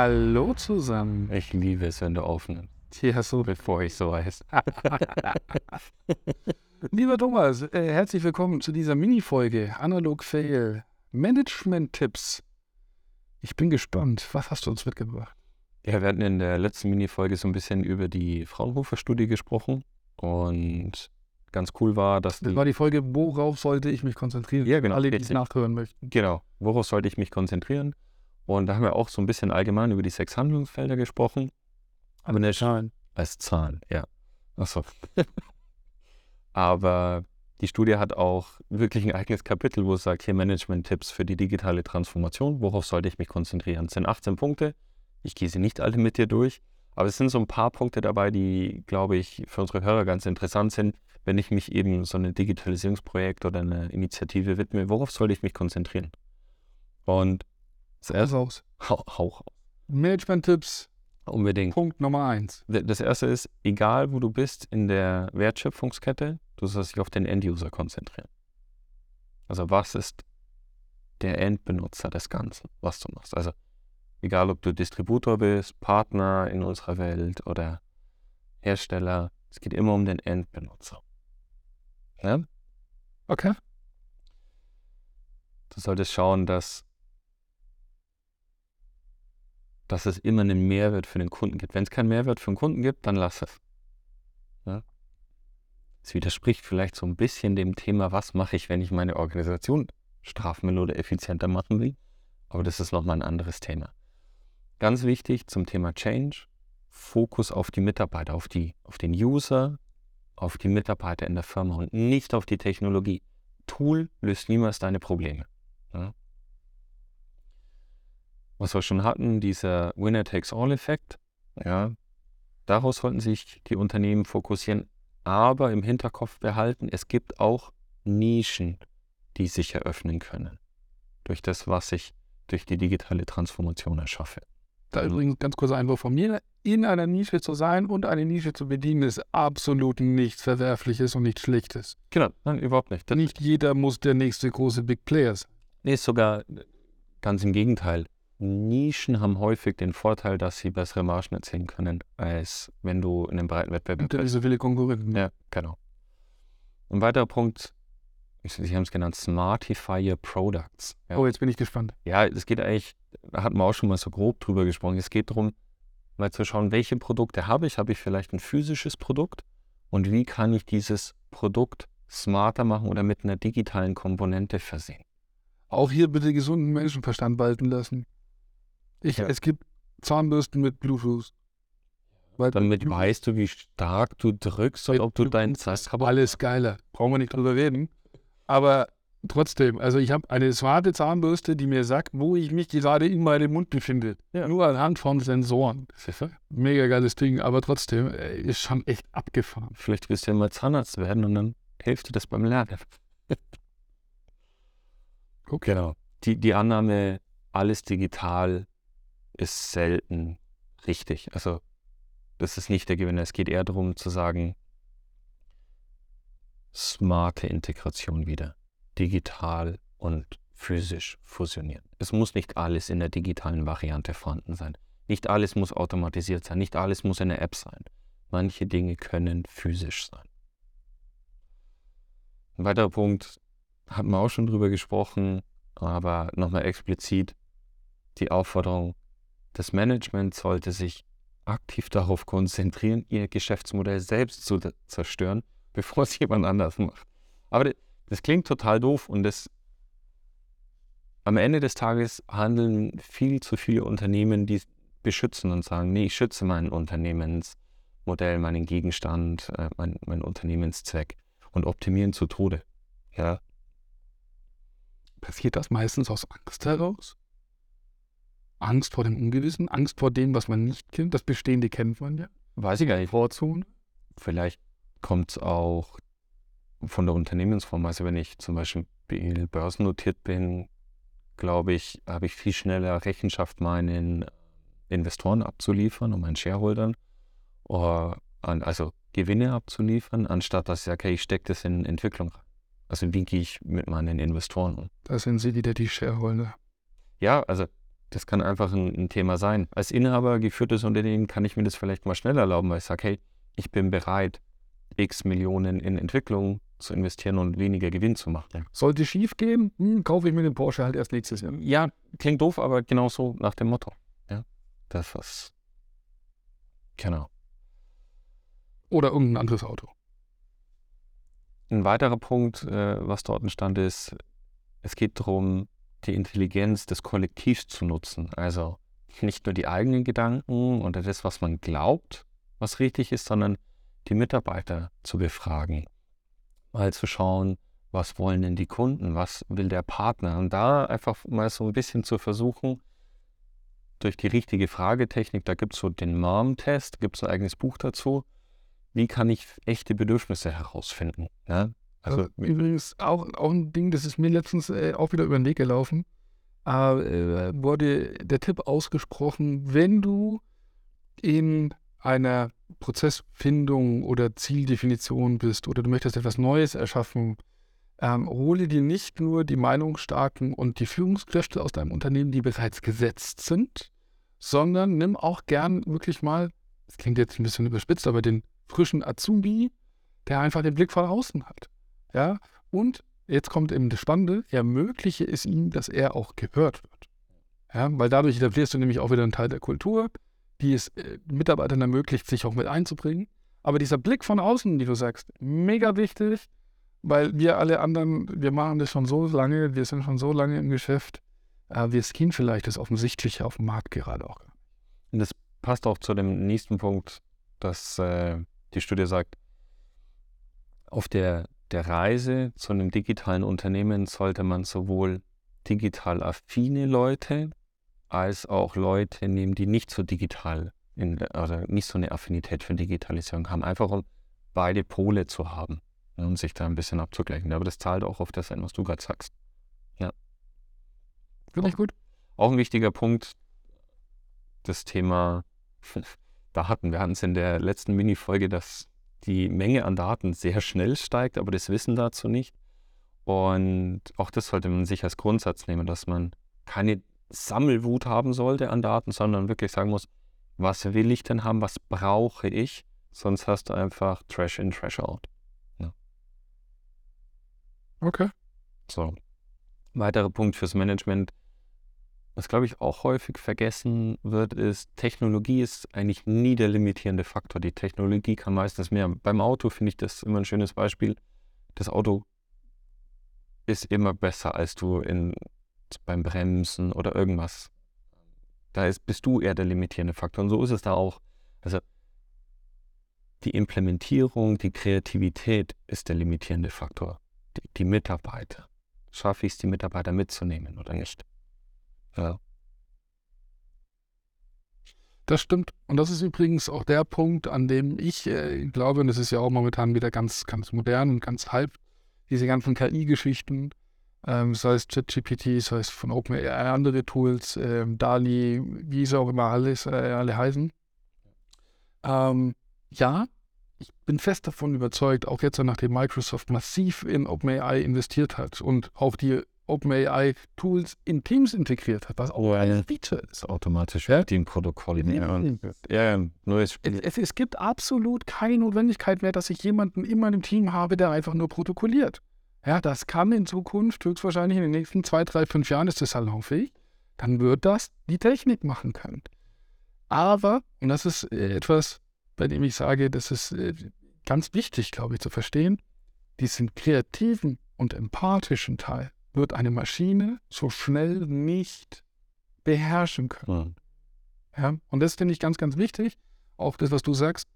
Hallo zusammen. Ich liebe es, wenn du aufnimmst. Ja, so. Bevor ich so heiße. Lieber Thomas, herzlich willkommen zu dieser Minifolge Analog Fail Management Tipps. Ich bin gespannt. Was hast du uns mitgebracht? Ja, wir hatten in der letzten Minifolge so ein bisschen über die Fraunhofer-Studie gesprochen und ganz cool war, dass das war die Folge, worauf sollte ich mich konzentrieren? Ja, genau. Alle, die es nachhören möchten. Genau. Worauf sollte ich mich konzentrieren? Und da haben wir auch so ein bisschen allgemein über die 6 Handlungsfelder gesprochen. Aber nicht als Zahlen, ja. Achso. Aber die Studie hat auch wirklich ein eigenes Kapitel, wo es sagt, hier Management-Tipps für die digitale Transformation. Worauf sollte ich mich konzentrieren? Es sind 18 Punkte. Ich gehe sie nicht alle mit dir durch. Aber es sind so ein paar Punkte dabei, die, glaube ich, für unsere Hörer ganz interessant sind. Wenn ich mich eben so einem Digitalisierungsprojekt oder einer Initiative widme, worauf sollte ich mich konzentrieren? Und das erste aus. Hauch. Management-Tipps. Unbedingt. Punkt Nummer 1. Das erste ist, egal wo du bist in der Wertschöpfungskette, du sollst dich auf den End-User konzentrieren. Also was ist der Endbenutzer des Ganzen, was du machst? Also egal, ob du Distributor bist, Partner in unserer Welt oder Hersteller, es geht immer um den Endbenutzer. Ja? Okay. Du solltest schauen, dass es immer einen Mehrwert für den Kunden gibt. Wenn es keinen Mehrwert für den Kunden gibt, dann lass es. Ja? Das widerspricht vielleicht so ein bisschen dem Thema, was mache ich, wenn ich meine Organisation strafmilder oder effizienter machen will. Aber das ist nochmal ein anderes Thema. Ganz wichtig zum Thema Change, Fokus auf die Mitarbeiter, auf den User, auf die Mitarbeiter in der Firma und nicht auf die Technologie. Tool löst niemals deine Probleme. Ja? Was wir schon hatten, dieser Winner-Takes-All-Effekt, ja, daraus sollten sich die Unternehmen fokussieren, aber im Hinterkopf behalten, es gibt auch Nischen, die sich eröffnen können, durch das, was ich durch die digitale Transformation erschaffe. Da übrigens ganz kurzer Einwurf von mir, in einer Nische zu sein und eine Nische zu bedienen, ist absolut nichts Verwerfliches und nichts Schlechtes. Genau, nein, überhaupt nicht. Nicht jeder muss der nächste große Big Player sein. Nee, sogar ganz im Gegenteil. Nischen haben häufig den Vorteil, dass sie bessere Margen erzielen können, als wenn du in einem breiten Wettbewerb bist. So viele Konkurrenten. Ja, genau. Ein weiterer Punkt, Sie haben es genannt, Smartifier Products. Ja. Oh, jetzt bin ich gespannt. Ja, es geht eigentlich, da hatten wir auch schon mal so grob drüber gesprochen, es geht darum, mal zu schauen, welche Produkte habe ich? Habe ich vielleicht ein physisches Produkt? Und wie kann ich dieses Produkt smarter machen oder mit einer digitalen Komponente versehen? Auch hier bitte gesunden Menschenverstand walten lassen. Ja. Es gibt Zahnbürsten mit Bluetooth. Damit weißt du, wie stark du drückst und ob du deinen Zahnkappe... Alles geiler. Brauchen wir nicht drüber reden. Aber trotzdem, also ich habe eine smarte Zahnbürste, die mir sagt, wo ich mich gerade in meinem Mund befinde. Ja. Nur anhand von Sensoren. Mega geiles Ding, aber trotzdem ist schon echt abgefahren. Vielleicht willst du ja mal Zahnarzt werden und dann hilft dir das beim Lernen. Okay. Genau. Die Annahme, alles digital ist selten richtig. Also das ist nicht der Gewinner. Es geht eher darum zu sagen, smarte Integration wieder. Digital und physisch fusionieren. Es muss nicht alles in der digitalen Variante vorhanden sein. Nicht alles muss automatisiert sein. Nicht alles muss in der App sein. Manche Dinge können physisch sein. Ein weiterer Punkt, hatten wir auch schon drüber gesprochen, aber nochmal explizit die Aufforderung, das Management sollte sich aktiv darauf konzentrieren, ihr Geschäftsmodell selbst zu zerstören, bevor es jemand anders macht. Aber das klingt total doof und am Ende des Tages handeln viel zu viele Unternehmen, die beschützen und sagen, nee, ich schütze mein Unternehmensmodell, meinen Gegenstand, meinen Unternehmenszweck und optimieren zu Tode. Ja. Passiert das meistens aus Angst heraus? Angst vor dem Ungewissen? Angst vor dem, was man nicht kennt? Das Bestehende kennt man ja. Weiß ich gar nicht. Vorzone? Vielleicht kommt es auch von der Unternehmensform. Also wenn ich zum Beispiel börsennotiert bin, glaube ich, habe ich viel schneller Rechenschaft meinen Investoren abzuliefern und meinen Shareholdern. Also Gewinne abzuliefern, anstatt dass ich sage, okay, ich stecke das in Entwicklung rein. Also wie gehe ich mit meinen Investoren um? Da sind sie wieder die Shareholder. Ja, also Das kann einfach ein Thema sein. Als Inhaber geführtes Unternehmen kann ich mir das vielleicht mal schnell erlauben, weil ich sage, hey, ich bin bereit, x Millionen in Entwicklung zu investieren und weniger Gewinn zu machen. Ja. Sollte schief gehen, kaufe ich mir den Porsche halt erst nächstes Jahr. Ja, klingt doof, aber genau so nach dem Motto. Ja, das was. Genau. Oder irgendein anderes Auto. Ein weiterer Punkt, was dort entstand, ist, es geht darum, die Intelligenz des Kollektivs zu nutzen. Also nicht nur die eigenen Gedanken oder das, was man glaubt, was richtig ist, sondern die Mitarbeiter zu befragen. Mal zu schauen, was wollen denn die Kunden, was will der Partner? Und da einfach mal so ein bisschen zu versuchen, durch die richtige Fragetechnik, da gibt es so den Mom-Test, gibt es ein eigenes Buch dazu, wie kann ich echte Bedürfnisse herausfinden? Ne? Also übrigens auch ein Ding, das ist mir letztens auch wieder über den Weg gelaufen, wurde der Tipp ausgesprochen, wenn du in einer Prozessfindung oder Zieldefinition bist oder du möchtest etwas Neues erschaffen, hole dir nicht nur die Meinungsstarken und die Führungskräfte aus deinem Unternehmen, die bereits gesetzt sind, sondern nimm auch gern wirklich mal, das klingt jetzt ein bisschen überspitzt, aber den frischen Azubi, der einfach den Blick von außen hat. Ja? Und jetzt kommt eben das Spannende, ermögliche es ihm, dass er auch gehört wird. Ja? Weil dadurch etablierst du nämlich auch wieder einen Teil der Kultur, die es Mitarbeitern ermöglicht, sich auch mit einzubringen. Aber dieser Blick von außen, wie du sagst, mega wichtig, weil wir alle anderen, wir machen das schon so lange, wir sind schon so lange im Geschäft, wir sehen vielleicht das Offensichtliche auf dem Markt gerade auch. Und das passt auch zu dem nächsten Punkt, dass die Studie sagt, auf der Reise zu einem digitalen Unternehmen sollte man sowohl digital affine Leute als auch Leute nehmen, die nicht so digital, also nicht so eine Affinität für Digitalisierung haben. Einfach um beide Pole zu haben, ne, um sich da ein bisschen abzugleichen. Aber das zahlt auch auf das ein, was du gerade sagst. Ja. Finde ich gut. Auch ein wichtiger Punkt, das Thema Daten. Wir hatten es in der letzten Minifolge, dass die Menge an Daten sehr schnell steigt, aber das Wissen dazu nicht. Und auch das sollte man sich als Grundsatz nehmen, dass man keine Sammelwut haben sollte an Daten, sondern wirklich sagen muss, was will ich denn haben, was brauche ich, sonst hast du einfach Trash in, Trash out. Ja. Okay. So. Weiterer Punkt fürs Management, was glaube ich auch häufig vergessen wird, ist, Technologie ist eigentlich nie der limitierende Faktor. Die Technologie kann meistens mehr. Beim Auto finde ich das immer ein schönes Beispiel. Das Auto ist immer besser, als du beim Bremsen oder irgendwas. Bist du eher der limitierende Faktor. Und so ist es da auch. Also die Implementierung, die Kreativität ist der limitierende Faktor. Die Mitarbeiter. Schaffe ich es, die Mitarbeiter mitzunehmen oder nicht? Ja. Das stimmt. Und das ist übrigens auch der Punkt, an dem ich glaube, und das ist ja auch momentan wieder ganz, ganz modern und ganz hype, diese ganzen KI-Geschichten, sei es ChatGPT, sei es von OpenAI, andere Tools, DALL-E, wie es auch immer alles, alle heißen. Ja, ich bin fest davon überzeugt, auch jetzt, nachdem Microsoft massiv in OpenAI investiert hat und auch die OpenAI-Tools in Teams integriert hat, was auch ein Feature ist. Automatisch mit dem Protokoll. Ja, es gibt absolut keine Notwendigkeit mehr, dass ich jemanden immer im Team habe, der einfach nur protokolliert. Ja, das kann in Zukunft höchstwahrscheinlich in den nächsten 2, 3, 5 Jahren ist das salonfähig. Dann wird das die Technik machen können. Aber, und das ist etwas, bei dem ich sage, das ist ganz wichtig, glaube ich, zu verstehen, diesen kreativen und empathischen Teil wird eine Maschine so schnell nicht beherrschen können. Ja, und das finde ich ganz, ganz wichtig, auch das, was du sagst,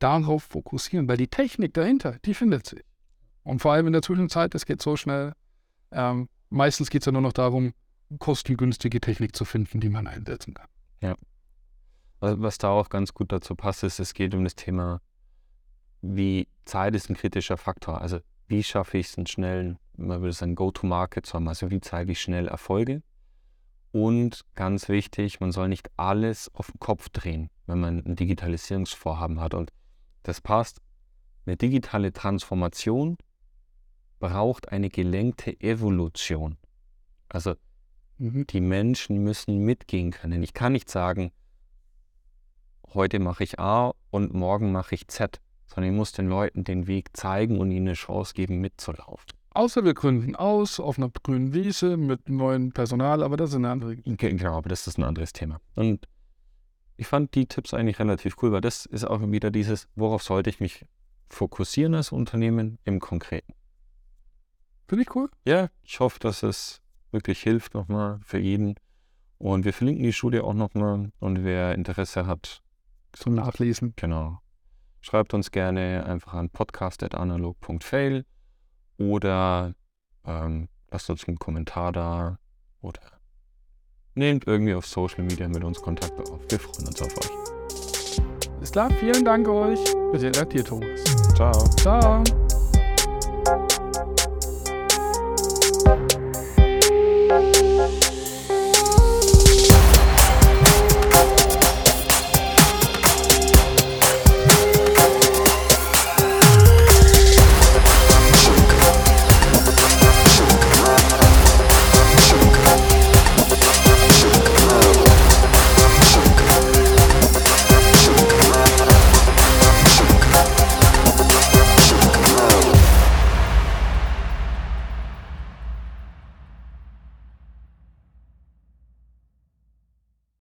darauf fokussieren, weil die Technik dahinter, die findet sich. Und vor allem in der Zwischenzeit, das geht so schnell, meistens geht es ja nur noch darum, kostengünstige Technik zu finden, die man einsetzen kann. Ja, was da auch ganz gut dazu passt, ist, es geht um das Thema, wie Zeit ist ein kritischer Faktor, also wie schaffe ich es einen schnellen, man würde sagen, Go-to-Market zu haben, also wie zeige ich schnell Erfolge. Und ganz wichtig, man soll nicht alles auf den Kopf drehen, wenn man ein Digitalisierungsvorhaben hat. Und das passt, eine digitale Transformation braucht eine gelenkte Evolution. Also Die Menschen müssen mitgehen können. Ich kann nicht sagen, heute mache ich A und morgen mache ich Z, sondern ich muss den Leuten den Weg zeigen und ihnen eine Chance geben, mitzulaufen. Außer wir gründen aus auf einer grünen Wiese mit neuem Personal, aber das ist eine andere. Genau, aber das ist ein anderes Thema. Und ich fand die Tipps eigentlich relativ cool, weil das ist auch wieder dieses, worauf sollte ich mich fokussieren als Unternehmen im Konkreten. Finde ich cool. Ja, ich hoffe, dass es wirklich hilft nochmal für jeden. Und wir verlinken die Studie auch nochmal. Und wer Interesse hat zum Nachlesen. Genau. Schreibt uns gerne einfach an podcast@analog.fail oder lasst uns einen Kommentar da oder nehmt irgendwie auf Social Media mit uns Kontakt auf. Wir freuen uns auf euch. Bis klar, vielen Dank euch. Bis dann, Thomas. Ciao. Ciao.